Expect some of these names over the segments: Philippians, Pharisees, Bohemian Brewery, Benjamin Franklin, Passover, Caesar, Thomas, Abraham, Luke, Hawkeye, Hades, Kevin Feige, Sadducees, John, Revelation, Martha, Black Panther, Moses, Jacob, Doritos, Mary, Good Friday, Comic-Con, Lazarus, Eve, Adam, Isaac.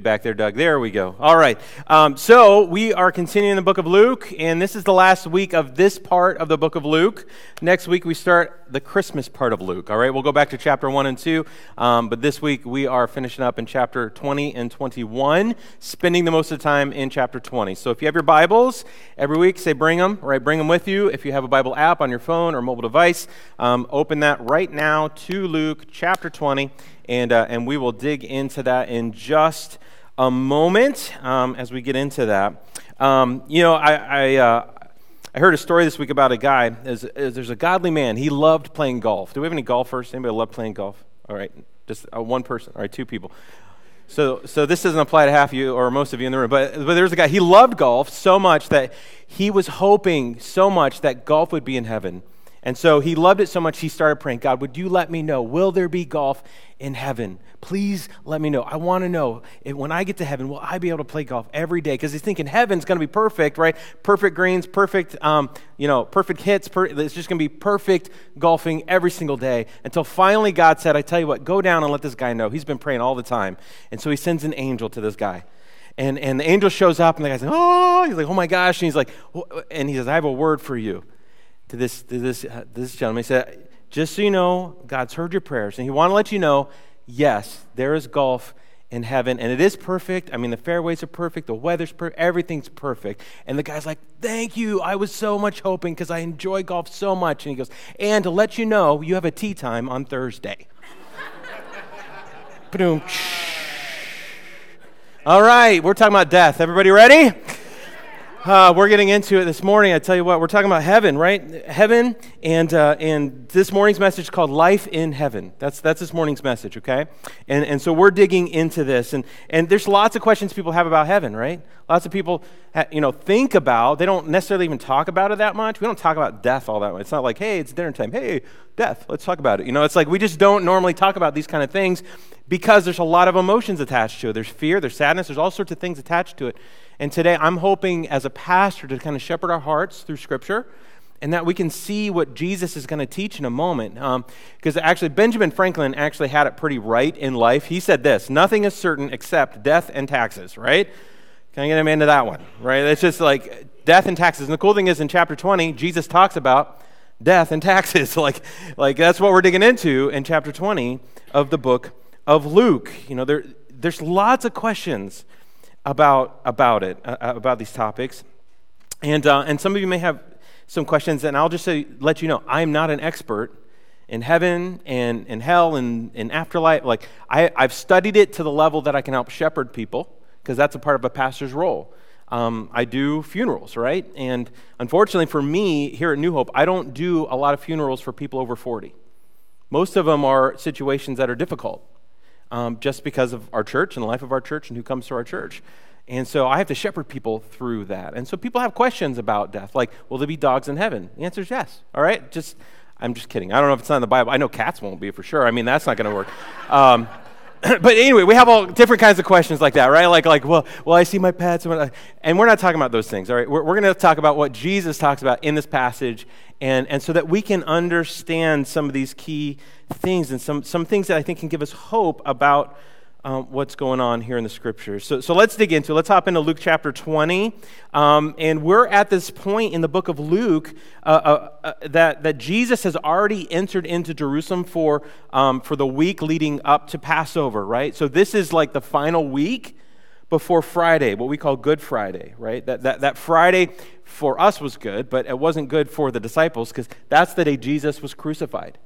good back there, Doug. There we go. All right. So we are continuing the book of Luke, and this is the last week of this part of the book of Luke. Next week, we start the Christmas part of Luke. All right. We'll go back to chapter 1 and 2, but this week, we are finishing up in chapter 20 and 21, spending the most of the time in chapter 20. So if you have your Bibles, every week, say bring them, right? Bring them with you. If you have a Bible app on your phone or mobile device, open that right now to Luke chapter 20. And we will dig into that in just a moment as we get into that. I heard a story this week about a guy. There's a godly man. He loved playing golf. Do we have any golfers? Anybody love playing golf? All right, just one person. All right, two people. So this doesn't apply to half of you or most of you in the room, but there's a guy. He loved golf so much that he was hoping so much that golf would be in heaven. And so he loved it so much, he started praying, God, would you let me know, will there be golf in heaven? Please let me know. I want to know, if, when I get to heaven, will I be able to play golf every day? Because he's thinking heaven's going to be perfect, right? Perfect greens, perfect hits. It's just going to be perfect golfing every single day until finally God said, I tell you what, go down and let this guy know. He's been praying all the time. And so he sends an angel to this guy. And the angel shows up, and the guy's like, oh, he's like, oh my gosh. And he's like, oh, and he says, I have a word for you. To this gentleman, he said, just so you know, God's heard your prayers, and he wanted to let you know, yes, there is golf in heaven, and it is perfect. I mean, the fairways are perfect, the weather's perfect, everything's perfect. And the guy's like, thank you, I was so much hoping because I enjoy golf so much. And he goes, and to let you know, you have a tee time on Thursday. Ba-doom. All right, we're talking about death. Everybody ready? We're getting into it this morning. I tell you what, we're talking about heaven, right? Heaven, and this morning's message is called Life in Heaven. That's this morning's message, okay? And so we're digging into this, and there's lots of questions people have about heaven, right? Lots of people, think about. They don't necessarily even talk about it that much. We don't talk about death all that much. It's not like, hey, it's dinner time. Hey, death. Let's talk about it. It's like we just don't normally talk about these kind of things because there's a lot of emotions attached to it. There's fear. There's sadness. There's all sorts of things attached to it. And today I'm hoping as a pastor to kind of shepherd our hearts through Scripture and that we can see what Jesus is going to teach in a moment. Because Benjamin Franklin actually had it pretty right in life. He said this, nothing is certain except death and taxes, right? Can I get him into that one, right? It's just like death and taxes. And the cool thing is in chapter 20, Jesus talks about death and taxes. Like that's what we're digging into in chapter 20 of the book of Luke. There's lots of questions about these topics, and some of you may have some questions, and I'll just let you know I'm not an expert in heaven and in hell and in afterlife. Like I've studied it to the level that I can help shepherd people because that's a part of a pastor's role. I do funerals, right? And unfortunately for me here at New Hope, I don't do a lot of funerals for people over 40. Most of them are situations that are difficult. Just because of our church and the life of our church and who comes to our church. And so I have to shepherd people through that. And so people have questions about death, like, will there be dogs in heaven? The answer is yes. All right? I'm just kidding. I don't know if it's not in the Bible. I know cats won't be for sure. I mean, that's not going to work. But anyway, we have all different kinds of questions like that, right? Like, well, will I see my pets? And we're not talking about those things, all right? We're going to talk about what Jesus talks about in this passage, and so that we can understand some of these key things and some things that I think can give us hope about what's going on here in the Scriptures. So let's dig into it. Let's hop into Luke chapter 20, and we're at this point in the book of Luke that Jesus has already entered into Jerusalem for the week leading up to Passover, right? So this is like the final week before Friday, what we call Good Friday, right? That Friday for us was good, but it wasn't good for the disciples because that's the day Jesus was crucified.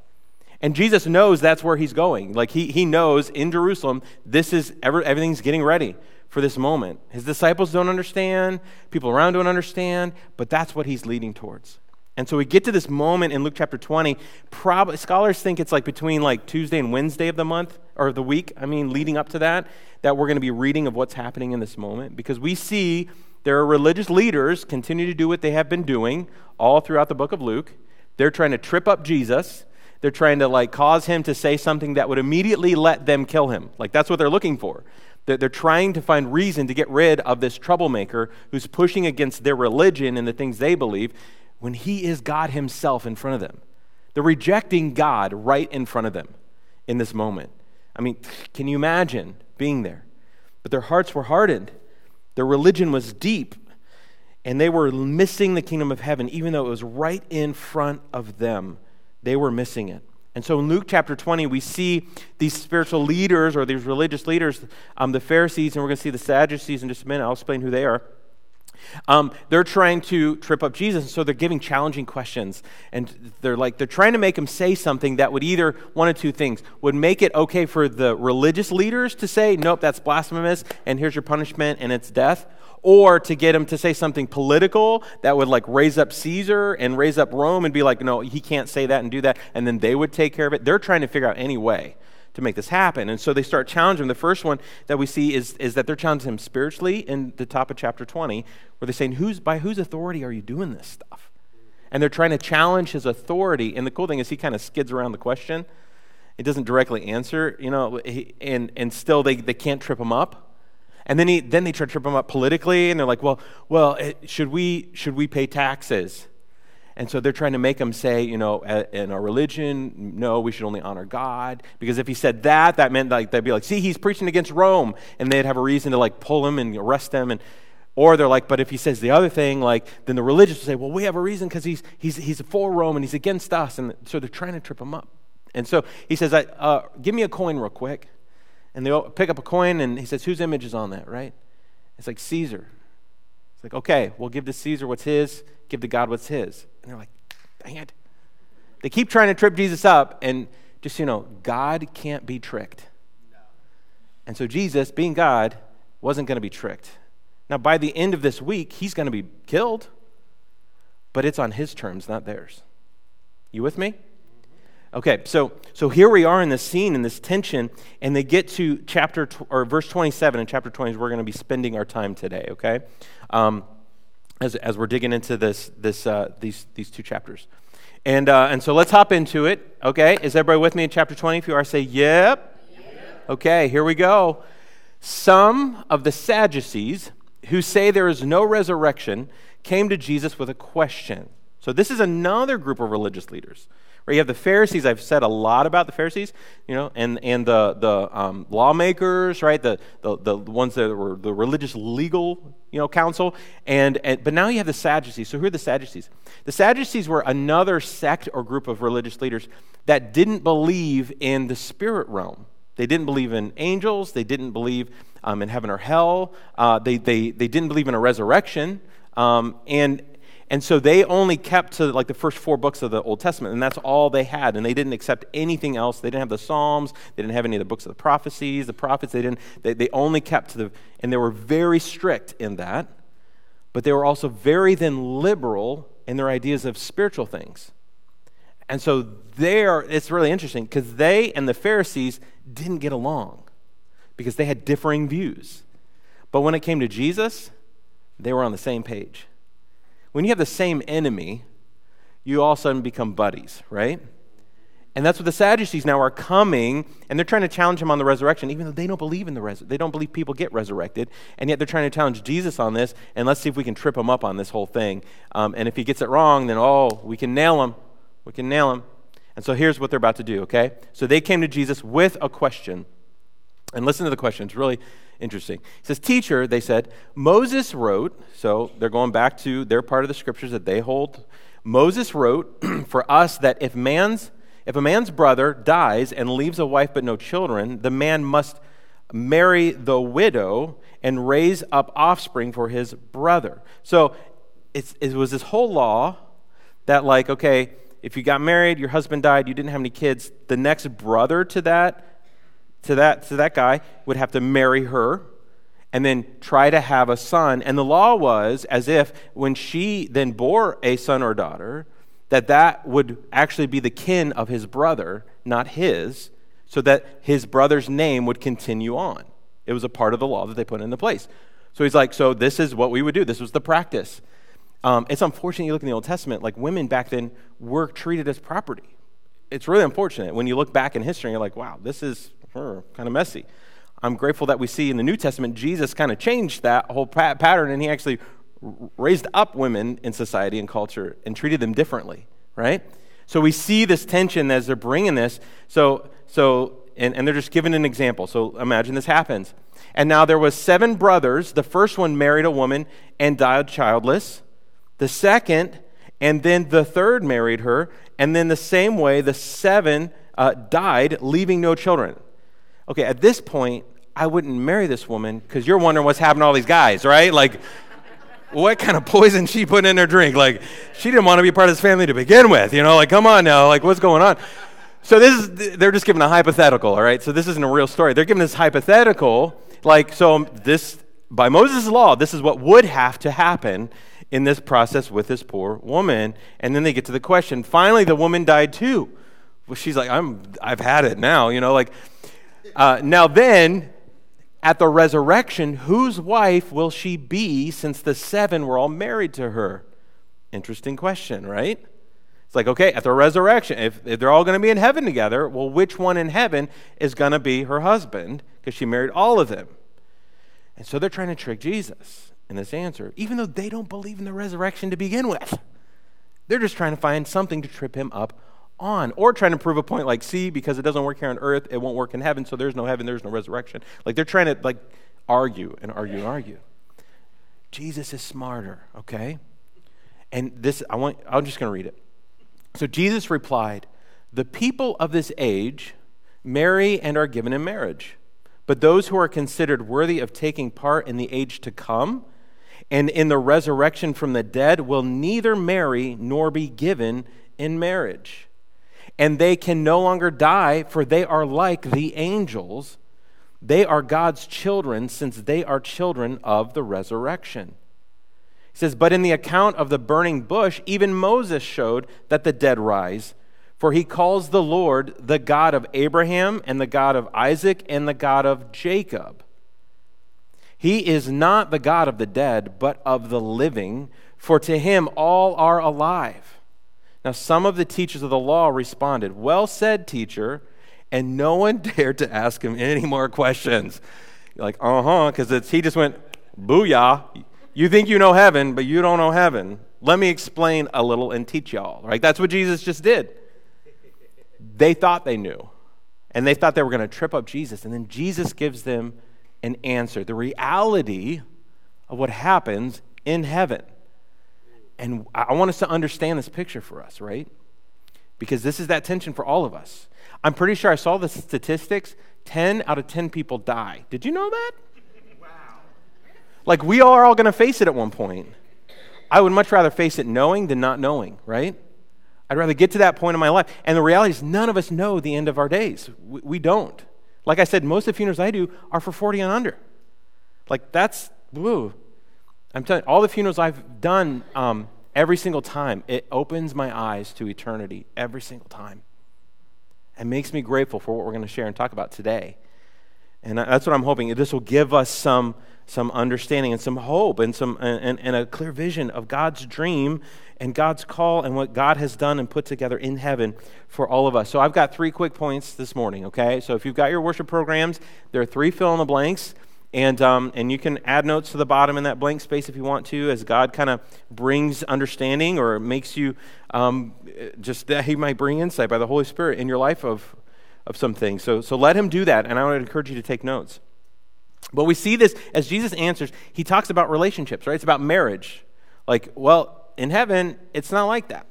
And Jesus knows that's where he's going. Like he knows in Jerusalem, everything's getting ready for this moment. His disciples don't understand, people around don't understand, but that's what he's leading towards. And so we get to this moment in Luke chapter 20. Probably scholars think it's like between like Tuesday and Wednesday of the month or the week. I mean, leading up to that we're going to be reading of what's happening in this moment because we see their religious leaders continue to do what they have been doing all throughout the book of Luke. They're trying to trip up Jesus. They're trying to cause him to say something that would immediately let them kill him. Like that's what they're looking for. They're trying to find reason to get rid of this troublemaker who's pushing against their religion and the things they believe when he is God himself in front of them. They're rejecting God right in front of them in this moment. I mean, can you imagine being there? But their hearts were hardened. Their religion was deep, and they were missing the kingdom of heaven, even though it was right in front of them. They were missing it. And so in Luke chapter 20, we see these spiritual leaders or these religious leaders, the Pharisees, and we're going to see the Sadducees in just a minute. I'll explain who they are. They're trying to trip up Jesus, so they're giving challenging questions, and they're trying to make him say something that would either one of two things would make it okay for the religious leaders to say, nope, that's blasphemous, and here's your punishment, and it's death, or to get him to say something political that would raise up Caesar and raise up Rome and be like, no, he can't say that and do that, and then they would take care of it. They're trying to figure out any way to make this happen. And so they start challenging him. The first one that we see is that they're challenging him spiritually in the top of chapter 20, where they're saying, by whose authority are you doing this stuff? And they're trying to challenge his authority. And the cool thing is he kind of skids around the question. It doesn't directly answer, and still they can't trip him up. And then they try to trip him up politically, and they're like, should we pay taxes? And so they're trying to make him say, in our religion, no, we should only honor God. Because if he said that, that meant they'd be like, see, he's preaching against Rome. And they'd have a reason to pull him and arrest him. Or they're like, but if he says the other thing, then the religious will say, well, we have a reason because he's for Rome and he's against us. And so they're trying to trip him up. And so he says, give me a coin real quick. And they pick up a coin, and he says, whose image is on that, right? It's like Caesar. It's like, okay, we'll give to Caesar what's his, give to God what's his. And they're like, dang it. They keep trying to trip Jesus up, and just, God can't be tricked. And so Jesus, being God, wasn't going to be tricked. Now, by the end of this week, he's going to be killed, but it's on his terms, not theirs. You with me? Okay, so here we are in this scene, in this tension, and they get to verse 27, and chapter 20 is where we're going to be spending our time today, okay? As we're digging into these two chapters, and so let's hop into it. Okay, is everybody with me in chapter 20? If you are, say yep. Okay, here we go. Some of the Sadducees who say there is no resurrection came to Jesus with a question. So this is another group of religious leaders. Right, you have the Pharisees. I've said a lot about the Pharisees, and the lawmakers, right? The ones that were the religious legal, council, but now you have the Sadducees. So who are the Sadducees? The Sadducees were another sect or group of religious leaders that didn't believe in the spirit realm. They didn't believe in angels. They didn't believe in heaven or hell. They didn't believe in a resurrection, And so they only kept to the first four books of the Old Testament, and that's all they had. And they didn't accept anything else. They didn't have the Psalms. They didn't have any of the books of the prophets. They only kept to and they were very strict in that. But they were also very then liberal in their ideas of spiritual things. And so it's really interesting because they and the Pharisees didn't get along because they had differing views. But when it came to Jesus, they were on the same page. When you have the same enemy, you all of a sudden become buddies, right? And that's what the Sadducees now are coming, and they're trying to challenge him on the resurrection, even though they don't believe in they don't believe people get resurrected, and yet they're trying to challenge Jesus on this, and let's see if we can trip him up on this whole thing. And if he gets it wrong, then, we can nail him. We can nail him. And so here's what they're about to do, okay? So they came to Jesus with a question. And listen to the question. It's really interesting. It says, teacher, they said, Moses wrote, so they're going back to their part of the scriptures that they hold. Moses wrote for us that if a man's brother dies and leaves a wife but no children, the man must marry the widow and raise up offspring for his brother. So it was this whole law that if you got married, your husband died, you didn't have any kids, the next brother to that guy would have to marry her and then try to have a son. And the law was as if when she then bore a son or daughter, that would actually be the kin of his brother, not his, so that his brother's name would continue on. It was a part of the law that they put into place. So he's like, so this is what we would do. This was the practice. It's unfortunate you look in the Old Testament, women back then were treated as property. It's really unfortunate. When you look back in history, you're like, wow, this is kind of messy. I'm grateful that we see in the New Testament, Jesus kind of changed that whole pattern, and he actually raised up women in society and culture and treated them differently, right? So we see this tension as they're bringing this. So and they're just given an example. So imagine this happens. And now there was 7 brothers. The first one married a woman and died childless. The second, and then the third married her. And then the same way, the 7 died, leaving no children. Okay, at this point, I wouldn't marry this woman because you're wondering what's happening to all these guys, right? Like, what kind of poison she put in her drink? Like, she didn't want to be part of this family to begin with, you know? Like, come on now, like, what's going on? So they're just giving a hypothetical, all right? So this isn't a real story. They're giving this hypothetical, like, so this, by Moses' law, this is what would have to happen in this process with this poor woman. And then they get to the question, finally, the woman died too. Well, she's like, I've had it now, you know, like, now then, at the resurrection, whose wife will she be since the 7 were all married to her? Interesting question, right? It's like, okay, at the resurrection, if they're all going to be in heaven together, well, which one in heaven is going to be her husband? Because she married all of them. And so they're trying to trick Jesus in this answer, even though they don't believe in the resurrection to begin with. They're just trying to find something to trip him up on, or trying to prove a point like, see, because it doesn't work here on earth, it won't work in heaven, so there's no heaven, there's no resurrection. Like, they're trying to, like, argue. Jesus is smarter, okay? And this, I'm just going to read it. So Jesus replied, the people of this age marry and are given in marriage, but those who are considered worthy of taking part in the age to come and in the resurrection from the dead will neither marry nor be given in marriage. And they can no longer die, for they are like the angels. They are God's children, since they are children of the resurrection. He says, but in the account of the burning bush, even Moses showed that the dead rise, for he calls the Lord the God of Abraham and the God of Isaac and the God of Jacob. He is not the God of the dead, but of the living, for to him all are alive. Now some of the teachers of the law responded, well said, teacher, and no one dared to ask him any more questions. You're like, because he just went, booyah. You think you know heaven, but you don't know heaven. Let me explain a little and teach y'all, right? That's what Jesus just did. They thought they knew, and they thought they were going to trip up Jesus, and then Jesus gives them an answer, the reality of what happens in heaven. And I want us to understand this picture for us, right? Because this is that tension for all of us. I'm pretty sure I saw the statistics. 10 out of 10 people die. Did you know that? Like, we are all going to face it at one point. I would much rather face it knowing than not knowing, right? I'd rather get to that point in my life. And the reality is none of us know the end of our days. We don't. Like I said, most of the funerals I do are for 40 and under. Like, that's, woo. I'm telling you, all the funerals I've done, every single time, it opens my eyes to eternity every single time. It makes me grateful for what we're going to share and talk about today. And that's what I'm hoping. This will give us some understanding and some hope and a clear vision of God's dream and God's call and what God has done and put together in heaven for all of us. So I've got 3 quick points this morning, okay? So if you've got your worship programs, there are 3 fill in the blanks, and you can add notes to the bottom in that blank space if you want to, as God kind of brings understanding or makes you just that he might bring insight by the Holy Spirit in your life of some things. So let him do that, and I would encourage you to take notes. But we see this as Jesus answers. He talks about relationships, right? It's about marriage. Like, well, in heaven, it's not like that.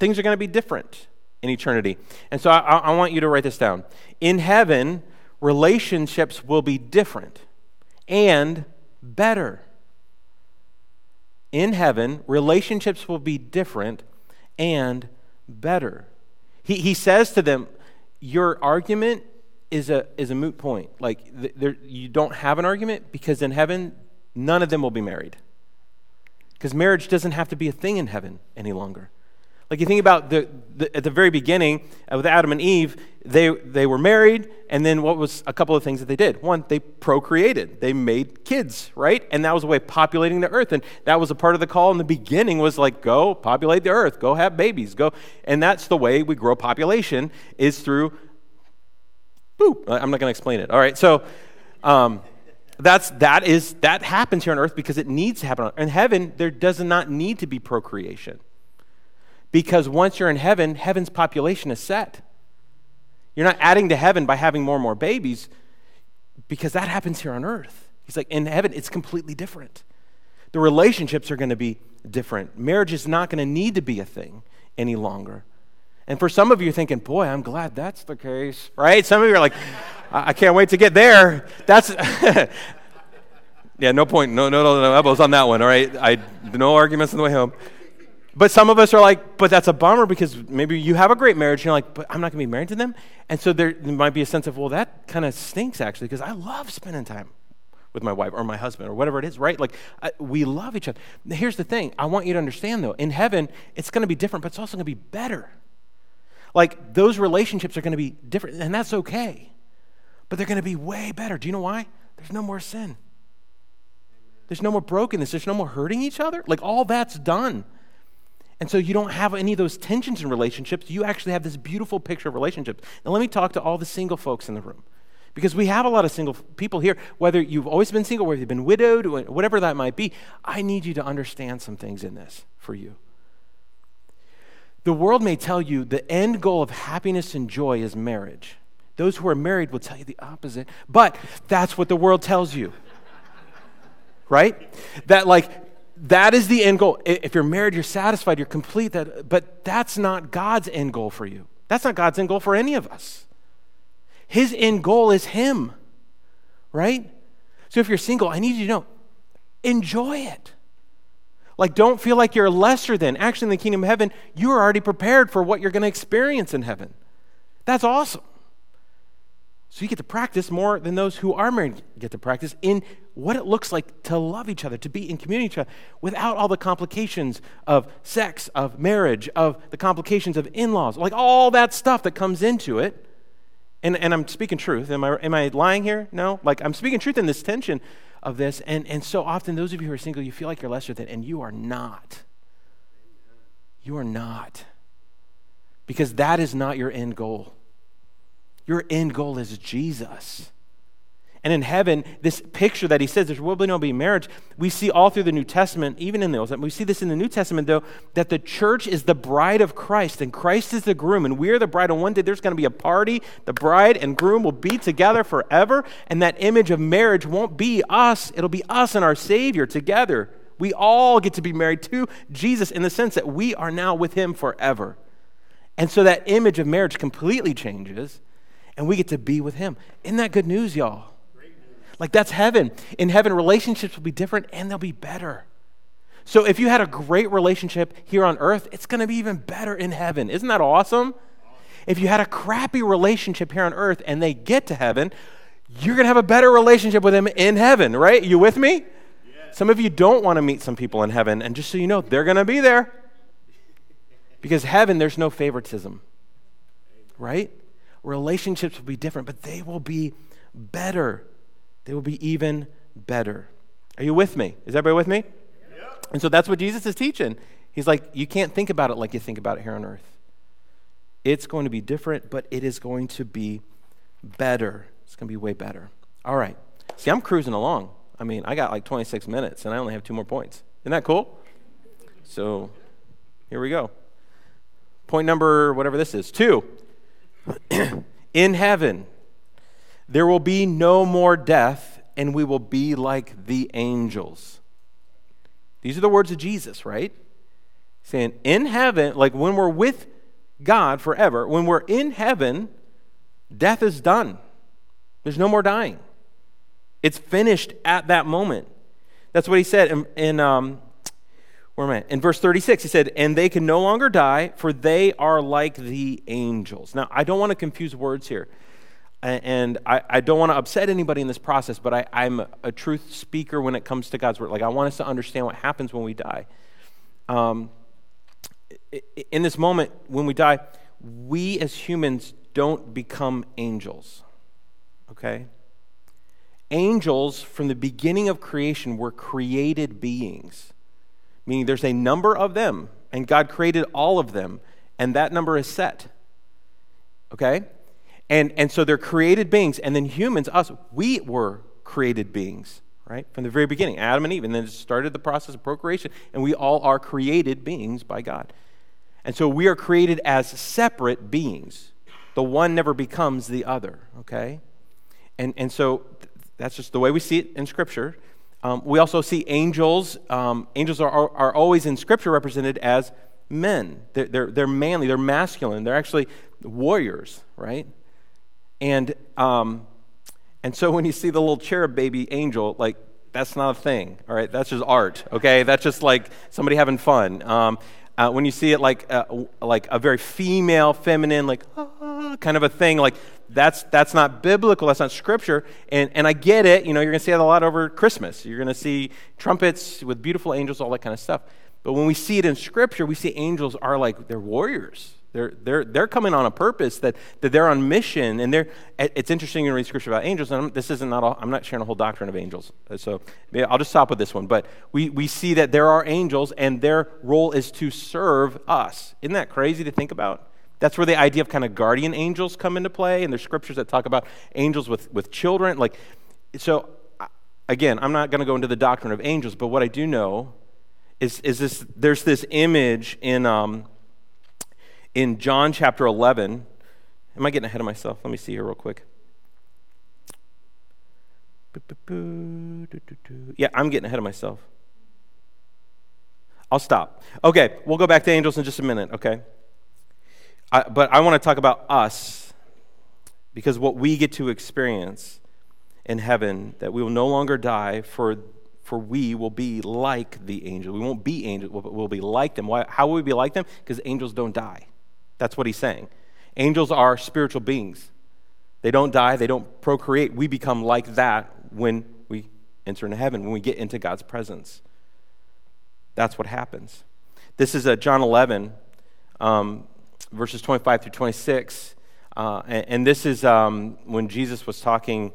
Things are going to be different in eternity. And so I want you to write this down. In heaven, relationships will be different and better. In heaven, relationships will be different and better. He says to them, your argument is a moot point. Like, you don't have an argument, because in heaven, none of them will be married. Because marriage doesn't have to be a thing in heaven any longer. Like, you think about at the very beginning with Adam and Eve, they were married, and then what was a couple of things that they did? One, they procreated. They made kids, right? And that was a way of populating the earth, and that was a part of the call in the beginning was like, go populate the earth, go have babies, go. And that's the way we grow population is through boop. I'm not going to explain it. All right, so that happens here on earth because it needs to happen. In heaven, there does not need to be procreation because once you're in heaven, heaven's population is set. You're not adding to heaven by having more and more babies, because that happens here on earth. He's like, in heaven, it's completely different. The relationships are going to be different. Marriage is not going to need to be a thing any longer. And for some of you, you're thinking, boy, I'm glad that's the case, right? Some of you are like, I can't wait to get there. That's... Yeah, no point, no elbows on that one, all right? No arguments on the way home. But some of us are like, but that's a bummer, because maybe you have a great marriage, and you're like, but I'm not going to be married to them. And so there might be a sense of, well, that kind of stinks, actually, because I love spending time with my wife or my husband or whatever it is, right? Like, we love each other. Here's the thing. I want you to understand, though. In heaven, it's going to be different, but it's also going to be better. Like, those relationships are going to be different, and that's okay. But they're going to be way better. Do you know why? There's no more sin. There's no more brokenness. There's no more hurting each other. Like, all that's done. And so you don't have any of those tensions in relationships. You actually have this beautiful picture of relationships. Now, let me talk to all the single folks in the room, because we have a lot of single people here, whether you've always been single, whether you've been widowed, whatever that might be. I need you to understand some things in this for you. The world may tell you the end goal of happiness and joy is marriage. Those who are married will tell you the opposite, but that's what the world tells you. Right? That, like, that is the end goal. If you're married, you're satisfied, you're complete. But that's not God's end goal for you. That's not God's end goal for any of us. His end goal is Him, right? So if you're single, I need you to know, enjoy it. Like, don't feel like you're lesser than. Actually, in the kingdom of heaven, you are already prepared for what you're going to experience in heaven. That's awesome. So you get to practice more than those who are married get to practice in what it looks like to love each other, to be in community with each other without all the complications of sex, of marriage, of the complications of in-laws, like all that stuff that comes into it. And I'm speaking truth. Am I lying here? No? Like, I'm speaking truth in this tension of this. And so often those of you who are single, you feel like you're lesser than, and you are not. You are not. Because that is not your end goal. Your end goal is Jesus. And in heaven, this picture that he says, there will be no marriage, we see all through the New Testament, even in the Old Testament. We see this in the New Testament, though, that the church is the bride of Christ, and Christ is the groom, and we are the bride. And one day there's going to be a party. The bride and groom will be together forever, and that image of marriage won't be us. It'll be us and our Savior together. We all get to be married to Jesus in the sense that we are now with him forever. And so that image of marriage completely changes, and we get to be with him. Isn't that good news, y'all? Like, that's heaven. In heaven, relationships will be different, and they'll be better. So if you had a great relationship here on earth, it's going to be even better in heaven. Isn't that awesome? If you had a crappy relationship here on earth and they get to heaven, you're going to have a better relationship with them in heaven, right? You with me? Yes. Some of you don't want to meet some people in heaven, and just so you know, they're going to be there. Because heaven, there's no favoritism, right? Relationships will be different, but they will be better. They will be even better. Are you with me? Is everybody with me? Yeah. And so that's what Jesus is teaching. He's like, you can't think about it like you think about it here on earth. It's going to be different, but it is going to be better. It's going to be way better. All right. See, I'm cruising along. I mean, I got like 26 minutes, and I only have 2 more points. Isn't that cool? So here we go. Point number, whatever this is, 2. In heaven, there will be no more death, and we will be like the angels. These are the words of Jesus, right? Saying, in heaven, like when we're with God forever, when we're in heaven, death is done. There's no more dying. It's finished at that moment. That's what he said in verse 36, he said, and they can no longer die, for they are like the angels. Now, I don't want to confuse words here, and I don't want to upset anybody in this process, but I'm a truth speaker when it comes to God's word. Like, I want us to understand what happens when we die. In this moment, when we die, we as humans don't become angels, okay? Angels, from the beginning of creation, were created beings, meaning there's a number of them, and God created all of them, and that number is set, okay? And so they're created beings, and then humans, us, we were created beings, right? From the very beginning, Adam and Eve, and then it started the process of procreation, and we all are created beings by God. And so we are created as separate beings. The one never becomes the other, okay? And so that's just the way we see it in Scripture. We also see angels. Angels are always in Scripture represented as men. They're manly. They're masculine. They're actually warriors, right? And so when you see the little cherub baby angel, like, that's not a thing, all right? That's just art, okay? That's just like somebody having fun. When you see it like a very female, feminine, like kind of a thing, like that's not biblical, that's not Scripture. And I get it, you know, you're going to see that a lot over Christmas. You're going to see trumpets with beautiful angels, all that kind of stuff. But when we see it in Scripture, we see angels are like, they're warriors. They're coming on a purpose, that they're on mission, and it's interesting to read Scripture about angels. And I'm not sharing a whole doctrine of angels, so I'll just stop with this one. But we see that there are angels, and their role is to serve us. Isn't that crazy to think about? That's where the idea of kind of guardian angels come into play, and there's Scriptures that talk about angels with children. Like, so again, I'm not going to go into the doctrine of angels, but what I do know is this: there's this image in John chapter 11, am I getting ahead of myself? Let me see here real quick. Yeah, I'm getting ahead of myself. I'll stop. Okay, we'll go back to angels in just a minute, okay? But I want to talk about us, because what we get to experience in heaven, that we will no longer die, for we will be like the angels. We won't be angels, but we'll be like them. Why? How will we be like them? Because angels don't die. That's what he's saying. Angels are spiritual beings. They don't die. They don't procreate. We become like that when we enter into heaven, when we get into God's presence. That's what happens. This is John 11, verses 25 through 26. And this is when Jesus was talking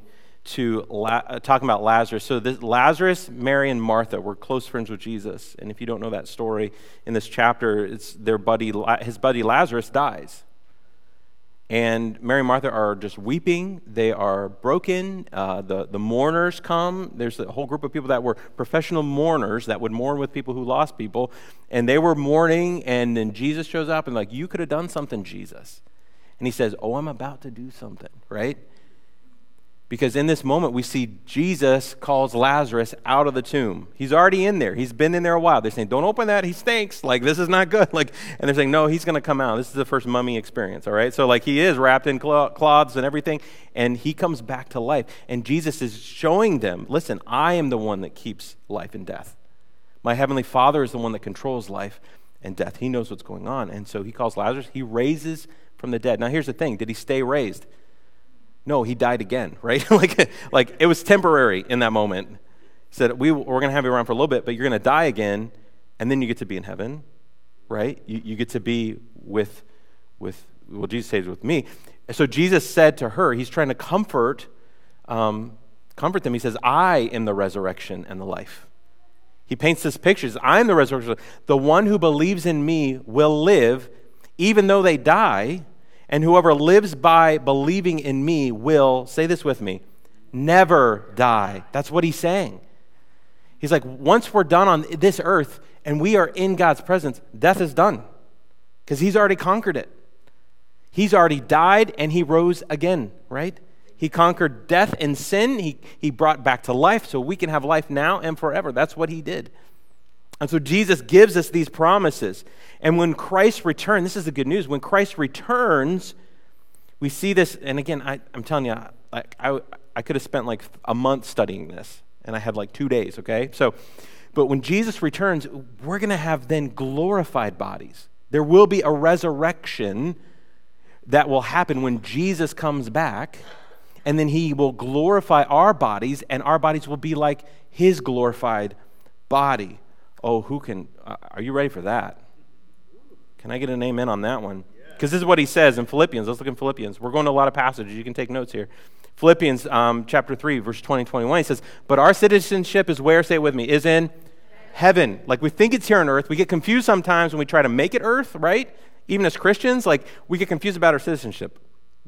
about Lazarus. So Lazarus, Mary, and Martha were close friends with Jesus. And if you don't know that story in this chapter, it's his buddy Lazarus dies. And Mary and Martha are just weeping. They are broken. The mourners come. There's a whole group of people that were professional mourners that would mourn with people who lost people. And they were mourning, and then Jesus shows up and like, you could have done something, Jesus. And he says, oh, I'm about to do something, right? Because in this moment, we see Jesus calls Lazarus out of the tomb. He's already in there. He's been in there a while. They're saying, don't open that. He stinks. Like, this is not good. Like, and they're saying, no, he's going to come out. This is the first mummy experience, all right? So, like, he is wrapped in cloths and everything, and he comes back to life. And Jesus is showing them, listen, I am the one that keeps life and death. My heavenly Father is the one that controls life and death. He knows what's going on. And so he calls Lazarus. He raises from the dead. Now, here's the thing. Did he stay raised? No, he died again, right? like it was temporary in that moment. He said, we're going to have you around for a little bit, but you're going to die again, and then you get to be in heaven, right? You get to be well, Jesus says, with me. So Jesus said to her, he's trying to comfort them. He says, I am the resurrection and the life. He paints this picture. I am the resurrection. The one who believes in me will live, even though they die, and whoever lives by believing in me will, say this with me, never die. That's what he's saying. He's like, once we're done on this earth and we are in God's presence, death is done, because he's already conquered it. He's already died and he rose again, right? He conquered death and sin. He brought back to life so we can have life now and forever. That's what he did. And so Jesus gives us these promises. And when Christ returns, this is the good news, when Christ returns, we see this, and again, I'm telling you, I could have spent like a month studying this, and I had like 2 days, okay? So, but when Jesus returns, we're going to have then glorified bodies. There will be a resurrection that will happen when Jesus comes back, and then he will glorify our bodies, and our bodies will be like his glorified body. Oh, are you ready for that? Can I get an amen on that one? Because this is what he says in Philippians. Let's look in Philippians. We're going to a lot of passages. You can take notes here. Philippians chapter 3, verse 20 and 21. He says, but our citizenship is where, say it with me, is in heaven. Like, we think it's here on earth. We get confused sometimes when we try to make it earth, right? Even as Christians, like, we get confused about our citizenship.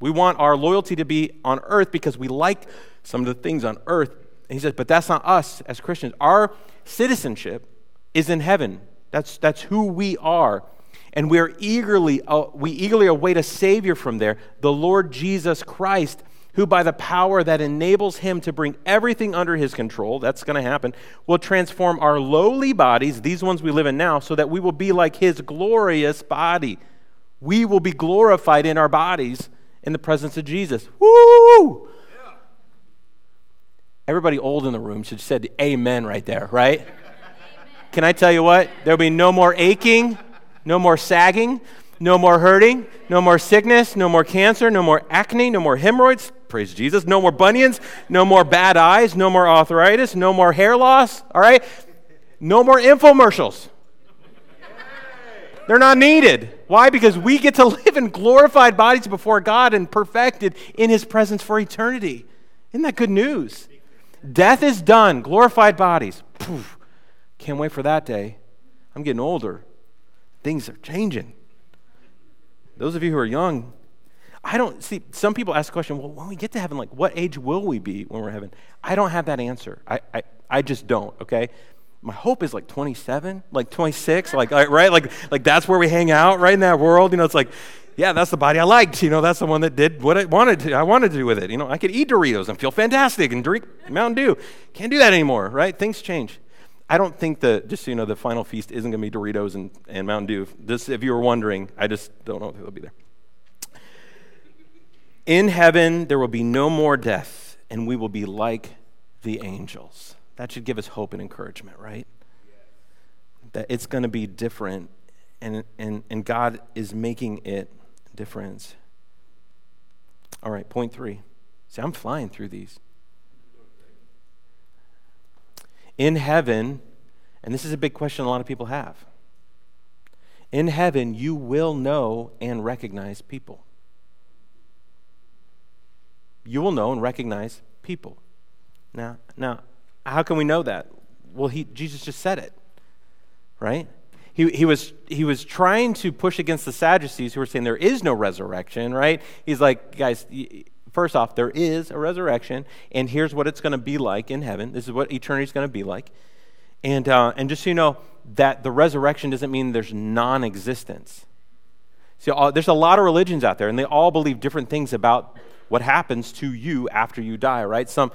We want our loyalty to be on earth because we like some of the things on earth. And he says, but that's not us as Christians. Our citizenship is in heaven. That's who we are. and we eagerly await a Savior from there, the Lord Jesus Christ, who by the power that enables him to bring everything under his control, that's going to happen, will transform our lowly bodies, these ones we live in now, so that we will be like his glorious body. We will be glorified in our bodies in the presence of Jesus. Woo! Yeah. Everybody old in the room should have said amen right there, right? Amen. Can I tell you what? There'll be no more aching, no more sagging, no more hurting, no more sickness, no more cancer, no more acne, no more hemorrhoids, praise Jesus, no more bunions, no more bad eyes, no more arthritis, no more hair loss, all right? No more infomercials. They're not needed. Why? Because we get to live in glorified bodies before God and perfected in his presence for eternity. Isn't that good news? Death is done. Glorified bodies. Poof. Can't wait for that day. I'm getting older. Things are changing. Those of you who are young, some people ask the question, well, when we get to heaven, like, what age will we be when we're in heaven? I don't have that answer. I just don't, okay? My hope is like 27, like 26, like, right? Like that's where we hang out, right? In that world, you know, it's like, yeah, that's the body I liked. You know, that's the one that did what I wanted to do with it. You know, I could eat Doritos and feel fantastic and drink Mountain Dew. Can't do that anymore, right? Things change. I don't think just so you know, the final feast isn't going to be Doritos and Mountain Dew. This, if you were wondering, I just don't know if it'll be there. In heaven, there will be no more death, and we will be like the angels. That should give us hope and encouragement, right? Yes. That it's going to be different, and God is making it different. All right, point 3. See, I'm flying through these. In heaven, and this is a big question a lot of people have, in heaven, you will know and recognize people. You will know and recognize people. Now, how can we know that? Well, Jesus just said it, right? He was trying to push against the Sadducees who were saying there is no resurrection, right? He's like, guys, first off, there is a resurrection, and here's what it's going to be like in heaven. This is what eternity is going to be like. And just so you know, that the resurrection doesn't mean there's non-existence. See, there's a lot of religions out there, and they all believe different things about what happens to you after you die, right? Some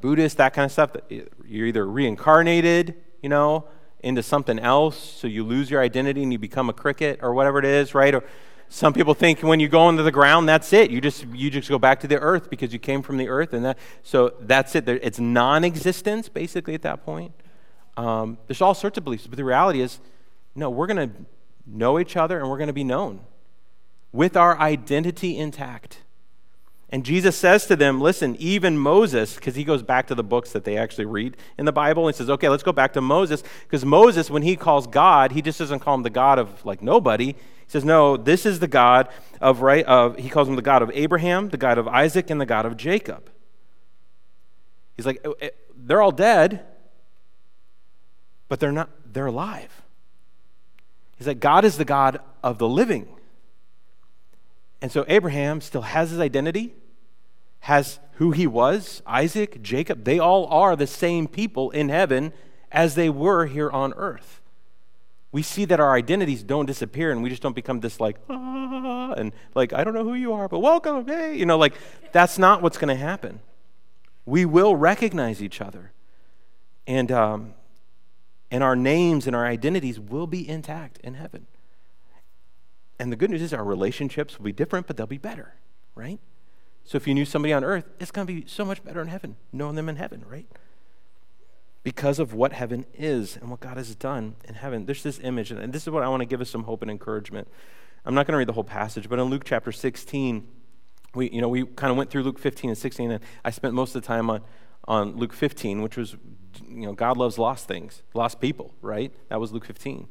Buddhist, that kind of stuff. You're either reincarnated, you know, into something else, so you lose your identity and you become a cricket or whatever it is, right? Or some people think when you go into the ground, that's it. You just go back to the earth because you came from the earth, and so that's it. It's non-existence basically at that point. There's all sorts of beliefs, but the reality is, no, we're going to know each other and we're going to be known with our identity intact. And Jesus says to them, listen, even Moses, because he goes back to the books that they actually read in the Bible and says, okay, let's go back to Moses, because Moses, when he calls God, he just doesn't call him the God of like nobody. He says, no, this is the God of, right, he calls him the God of Abraham, the God of Isaac, and the God of Jacob. He's like, they're all dead, but they're alive. He's like, God is the God of the living. And so Abraham still has his identity, has who he was, Isaac, Jacob. They all are the same people in heaven as they were here on earth. We see that our identities don't disappear, and we just don't become this like, ah, and like, I don't know who you are, but welcome, hey. You know, like, that's not what's going to happen. We will recognize each other, and our names and our identities will be intact in heaven. And the good news is our relationships will be different, but they'll be better, right? So if you knew somebody on earth, it's going to be so much better in heaven, knowing them in heaven, right? Because of what heaven is and what God has done in heaven. There's this image, and this is what I want to give us some hope and encouragement. I'm not going to read the whole passage, but in Luke chapter 16, we kind of went through Luke 15 and 16, and I spent most of the time on Luke 15, which was, you know, God loves lost things, lost people, right? That was Luke 15.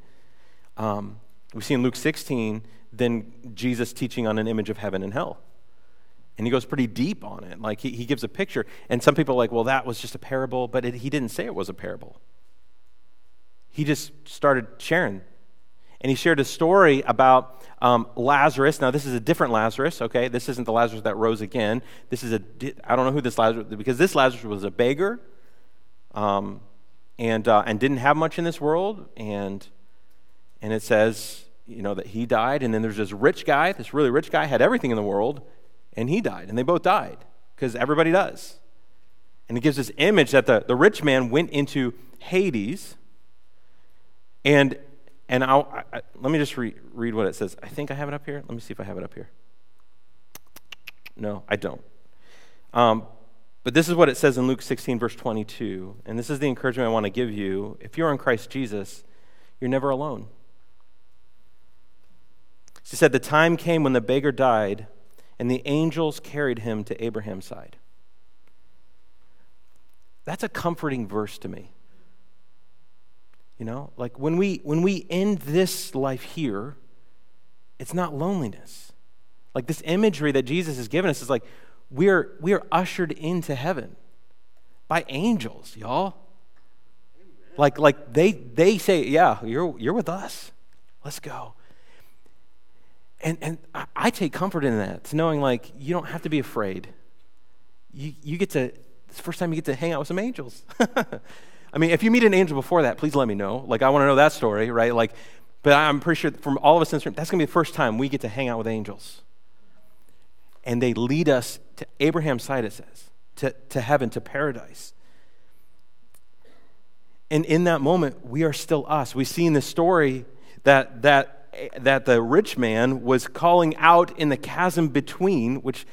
We see in Luke 16, then Jesus teaching on an image of heaven and hell. And he goes pretty deep on it. Like, he gives a picture. And some people are like, well, that was just a parable, but he didn't say it was a parable. He just started sharing. And he shared a story about Lazarus. Now, this is a different Lazarus, okay? This isn't the Lazarus that rose again. This is I don't know who this Lazarus, because this Lazarus was a beggar and didn't have much in this world, and it says you know, that he died. And then there's this rich guy, this really rich guy, had everything in the world, and he died. And they both died, because everybody does. And it gives this image that the rich man went into Hades. And I'll let me just read what it says. I think I have it up here. Let me see if I have it up here. No, I don't. But this is what it says in Luke 16, verse 22. And this is the encouragement I want to give you. If you're in Christ Jesus, you're never alone. She said, the time came when the beggar died, and the angels carried him to Abraham's side. That's a comforting verse to me. You know, like when we end this life here, it's not loneliness. Like this imagery that Jesus has given us is like we are ushered into heaven by angels, y'all. Amen. Like they say, yeah, you're with us. Let's go. And I take comfort in that, to knowing like you don't have to be afraid. You get to, it's the first time you get to hang out with some angels. I mean, if you meet an angel before that, please let me know. Like, I want to know that story, right? Like, but I'm pretty sure from all of us in this room, that's going to be the first time we get to hang out with angels. And they lead us to Abraham's side, it says, to heaven, to paradise. And in that moment, we are still us. We see in the story that the rich man was calling out in the chasm between, which...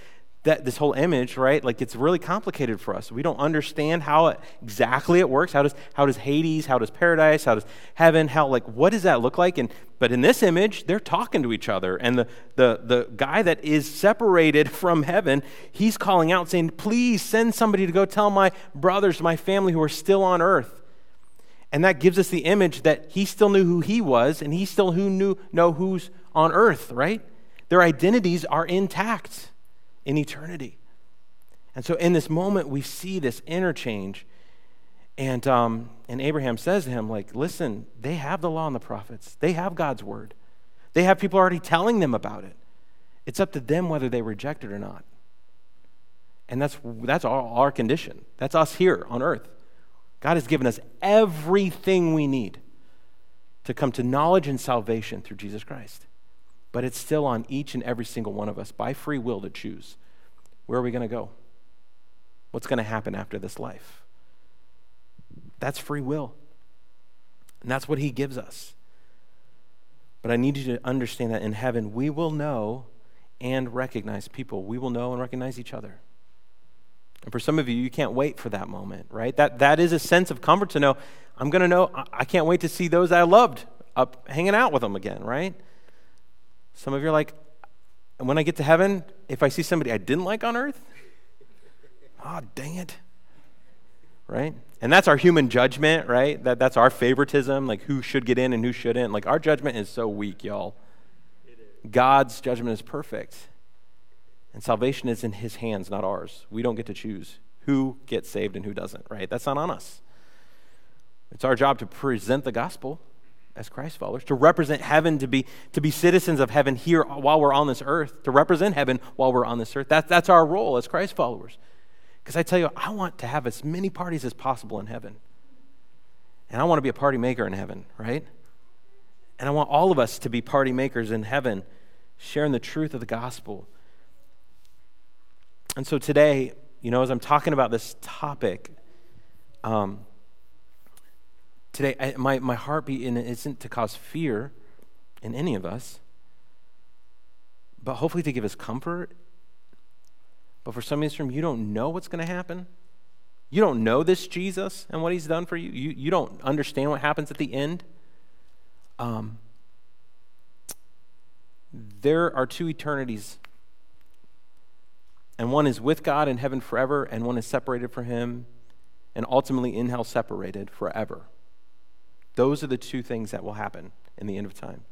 that this whole image, right? Like it's really complicated for us. We don't understand how exactly it works. How does Hades? How does paradise? How does heaven? How, like, what does that look like? But in this image, they're talking to each other, and the guy that is separated from heaven, he's calling out, saying, "Please send somebody to go tell my brothers, my family who are still on earth." And that gives us the image that he still knew who he was, and he still know who's on earth, right? Their identities are intact in eternity. And so in this moment, we see this interchange. And Abraham says to him, like, listen, they have the law and the prophets. They have God's word. They have people already telling them about it. It's up to them whether they reject it or not. And that's our condition. That's us here on earth. God has given us everything we need to come to knowledge and salvation through Jesus Christ. But it's still on each and every single one of us by free will to choose. Where are we going to go? What's going to happen after this life? That's free will. And that's what he gives us. But I need you to understand that in heaven, we will know and recognize people. We will know and recognize each other. And for some of you, you can't wait for that moment, right? That is a sense of comfort to know, I'm going to know, I can't wait to see those I loved up hanging out with them again, right? Some of you are like, when I get to heaven, if I see somebody I didn't like on earth, oh, dang it, right? And that's our human judgment, right? That's our favoritism, like who should get in and who shouldn't. Like our judgment is so weak, y'all. God's judgment is perfect. And salvation is in his hands, not ours. We don't get to choose who gets saved and who doesn't, right? That's not on us. It's our job to present the gospel as Christ followers, to represent heaven, to be citizens of heaven here while we're on this earth, to represent heaven while we're on this earth. That's our role as Christ followers. Because I tell you, I want to have as many parties as possible in heaven. And I want to be a party maker in heaven, right? And I want all of us to be party makers in heaven, sharing the truth of the gospel. And so today, you know, as I'm talking about this topic, today, my heartbeat isn't to cause fear in any of us, but hopefully to give us comfort. But for some in this room, you don't know what's going to happen. You don't know this Jesus and what he's done for you. You don't understand what happens at the end. There are two eternities. And one is with God in heaven forever, and one is separated from him, and ultimately in hell separated forever. Those are the two things that will happen in the end of time.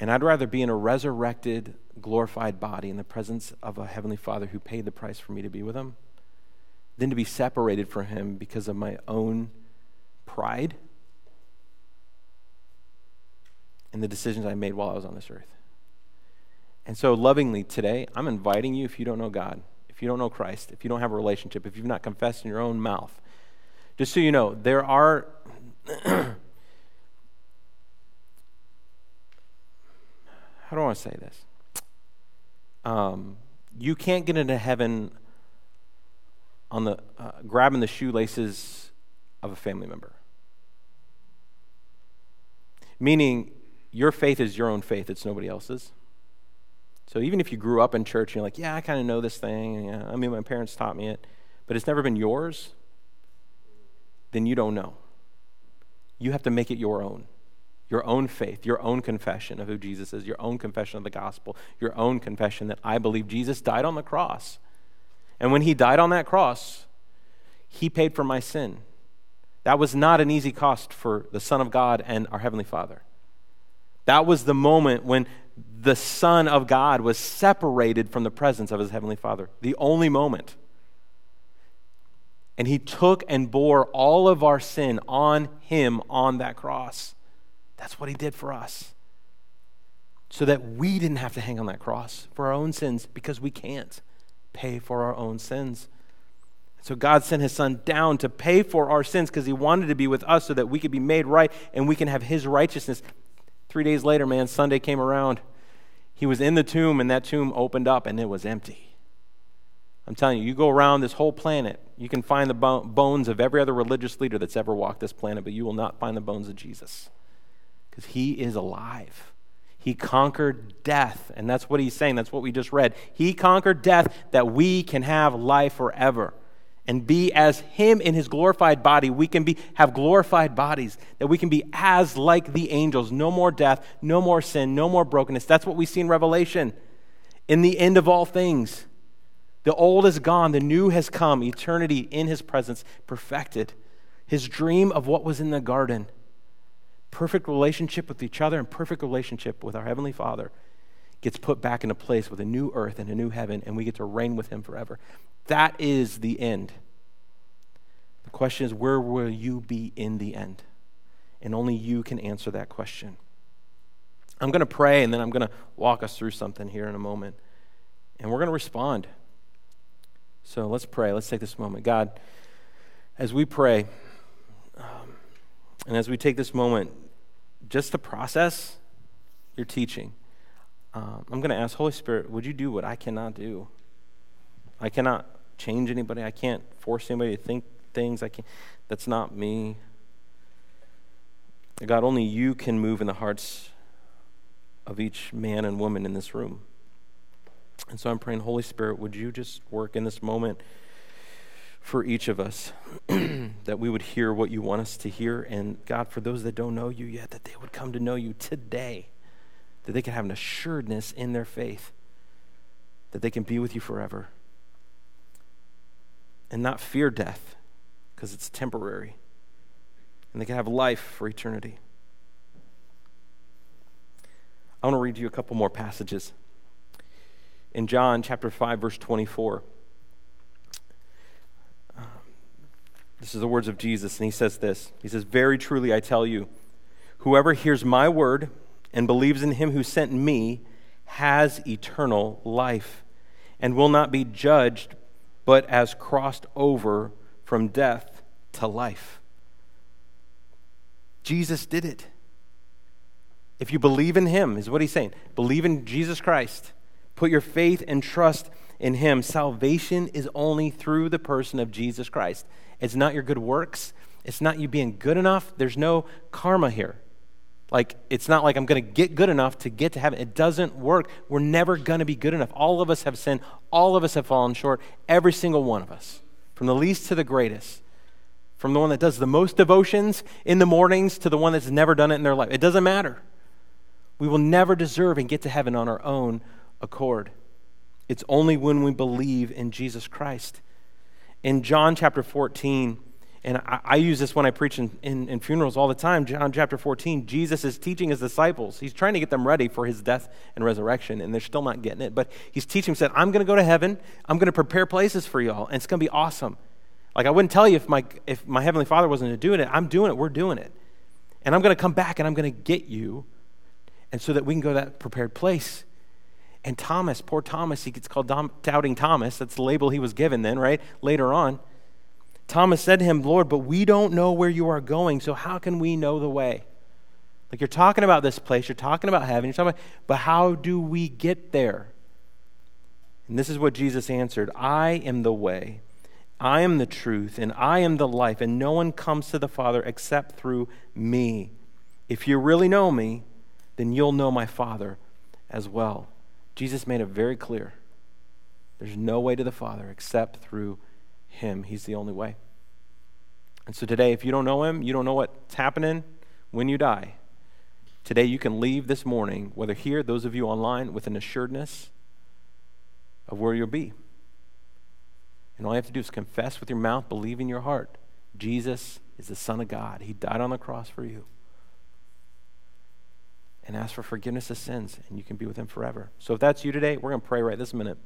And I'd rather be in a resurrected, glorified body in the presence of a heavenly Father who paid the price for me to be with him than to be separated from him because of my own pride and the decisions I made while I was on this earth. And so lovingly today, I'm inviting you, if you don't know God, if you don't know Christ, if you don't have a relationship, if you've not confessed in your own mouth, just so you know, there are how do I want to say this? You can't get into heaven on the grabbing the shoelaces of a family member. Meaning, your faith is your own faith; it's nobody else's. So even if you grew up in church and you're like, yeah, I kind of know this thing, and yeah, I mean, my parents taught me it, but it's never been yours, then you don't know. You have to make it your own faith, your own confession of who Jesus is, your own confession of the gospel, your own confession that I believe Jesus died on the cross. And when he died on that cross, he paid for my sin. That was not an easy cost for the Son of God and our Heavenly Father. That was the moment when the Son of God was separated from the presence of his Heavenly Father, the only moment. And he took and bore all of our sin on him on that cross. That's what he did for us, so that we didn't have to hang on that cross for our own sins, because we can't pay for our own sins. So God sent his Son down to pay for our sins because he wanted to be with us so that we could be made right and we can have his righteousness. 3 days later, man, Sunday came around. He was in the tomb, and that tomb opened up, and it was empty. I'm telling you, you go around this whole planet, you can find the bones of every other religious leader that's ever walked this planet, but you will not find the bones of Jesus, because he is alive. He conquered death, and that's what he's saying. That's what we just read. He conquered death that we can have life forever and be as him in his glorified body. We can be have glorified bodies, that we can be as like the angels. No more death, no more sin, no more brokenness. That's what we see in Revelation. In the end of all things, the old is gone, the new has come, eternity in his presence, perfected. His dream of what was in the garden, perfect relationship with each other and perfect relationship with our Heavenly Father, gets put back into place with a new earth and a new heaven, and we get to reign with him forever. That is the end. The question is, where will you be in the end? And only you can answer that question. I'm going to pray, and then I'm going to walk us through something here in a moment. And we're going to respond. So let's pray. Let's take this moment. God, as we pray, and as we take this moment just to process your teaching, I'm going to ask, Holy Spirit, would you do what I cannot do? I cannot change anybody. I can't force anybody to think things. That's not me. God, only you can move in the hearts of each man and woman in this room. And so I'm praying, Holy Spirit, would you just work in this moment for each of us, that we would hear what you want us to hear. And God, for those that don't know you yet, that they would come to know you today, that they can have an assuredness in their faith, that they can be with you forever and not fear death because it's temporary, and they can have life for eternity. I want to read you a couple more passages. In John chapter 5, verse 24, this is the words of Jesus, and he says this. He says, "Very truly I tell you, whoever hears my word and believes in him who sent me has eternal life and will not be judged, but has crossed over from death to life." Jesus did it. If you believe in him, is what he's saying. Believe in Jesus Christ. Put your faith and trust in him. Salvation is only through the person of Jesus Christ. It's not your good works. It's not you being good enough. There's no karma here. Like, it's not like I'm going to get good enough to get to heaven. It doesn't work. We're never going to be good enough. All of us have sinned. All of us have fallen short. Every single one of us, from the least to the greatest, from the one that does the most devotions in the mornings to the one that's never done it in their life. It doesn't matter. We will never deserve and get to heaven on our own accord. It's only when we believe in Jesus Christ. In John chapter 14, and I use this when I preach in funerals all the time, John chapter 14, Jesus is teaching his disciples. He's trying to get them ready for his death and resurrection, and they're still not getting it. But he's teaching them, said, I'm going to go to heaven. I'm going to prepare places for y'all, and it's going to be awesome. Like, I wouldn't tell you if my Heavenly Father wasn't doing it. I'm doing it. We're doing it. And I'm going to come back, and I'm going to get you, and so that we can go to that prepared place. And Thomas, poor Thomas, he gets called Doubting Thomas. That's the label he was given then, right? Later on, Thomas said to him, "Lord, but we don't know where you are going, so how can we know the way?" Like, you're talking about this place, you're talking about heaven, you're talking about, but how do we get there? And this is what Jesus answered: I am the way, I am the truth, and I am the life, and no one comes to the Father except through me. If you really know me, then you'll know my Father as well. Jesus made it very clear. There's no way to the Father except through him. He's the only way. And so today, if you don't know him, you don't know what's happening when you die. Today, you can leave this morning, whether here, those of you online, with an assuredness of where you'll be. And all you have to do is confess with your mouth, believe in your heart. Jesus is the Son of God. He died on the cross for you. And ask for forgiveness of sins, and you can be with him forever. So if that's you today, we're going to pray right this minute.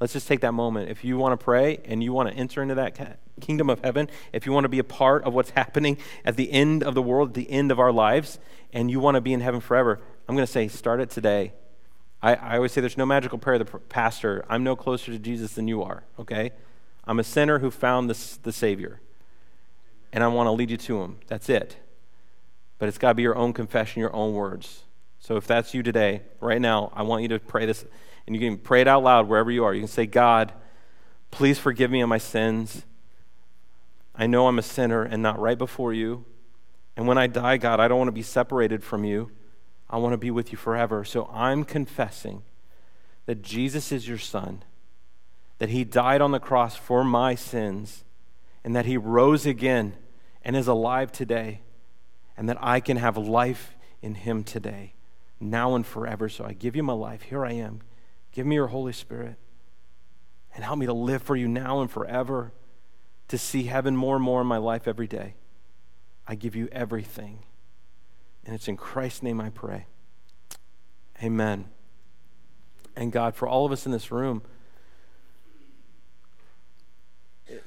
Let's just take that moment. If you want to pray and you want to enter into that kingdom of heaven, if you want to be a part of what's happening at the end of the world, at the end of our lives, and you want to be in heaven forever, I'm going to say start it today. I always say there's no magical prayer of the pastor. I'm no closer to Jesus than you are, okay? I'm a sinner who found the Savior, and I want to lead you to him. That's it. But it's got to be your own confession, your own words. So if that's you today, right now, I want you to pray this, and you can pray it out loud wherever you are. You can say, God, please forgive me of my sins. I know I'm a sinner and not right before you. And when I die, God, I don't want to be separated from you. I want to be with you forever. So I'm confessing that Jesus is your Son, that he died on the cross for my sins, and that he rose again and is alive today, and that I can have life in him today, now and forever. So I give you my life. Here I am. Give me your Holy Spirit and help me to live for you now and forever, to see heaven more and more in my life every day. I give you everything. And it's in Christ's name I pray. Amen. And God, for all of us in this room,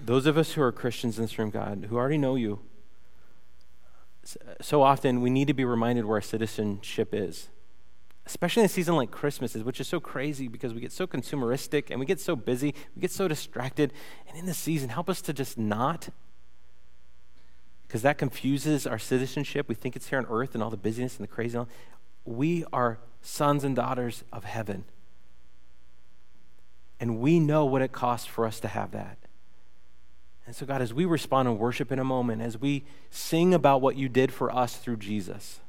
those of us who are Christians in this room, God, who already know you, so often we need to be reminded where our citizenship is, especially in a season like Christmas, which is so crazy because we get so consumeristic and we get so busy, we get so distracted. And in this season, help us to just not, because that confuses our citizenship. We think it's here on earth and all the busyness and the crazy. We are sons and daughters of heaven. And we know what it costs for us to have that. And so, God, as we respond and worship in a moment, as we sing about what you did for us through Jesus,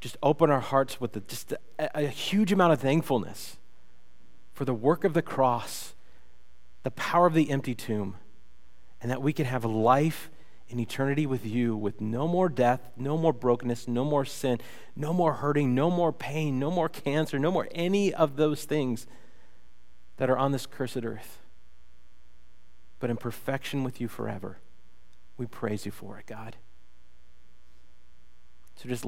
just open our hearts with a huge amount of thankfulness for the work of the cross, the power of the empty tomb, and that we can have life in eternity with you, with no more death, no more brokenness, no more sin, no more hurting, no more pain, no more cancer, no more any of those things that are on this cursed earth, but in perfection with you forever. We praise you for it, God. So just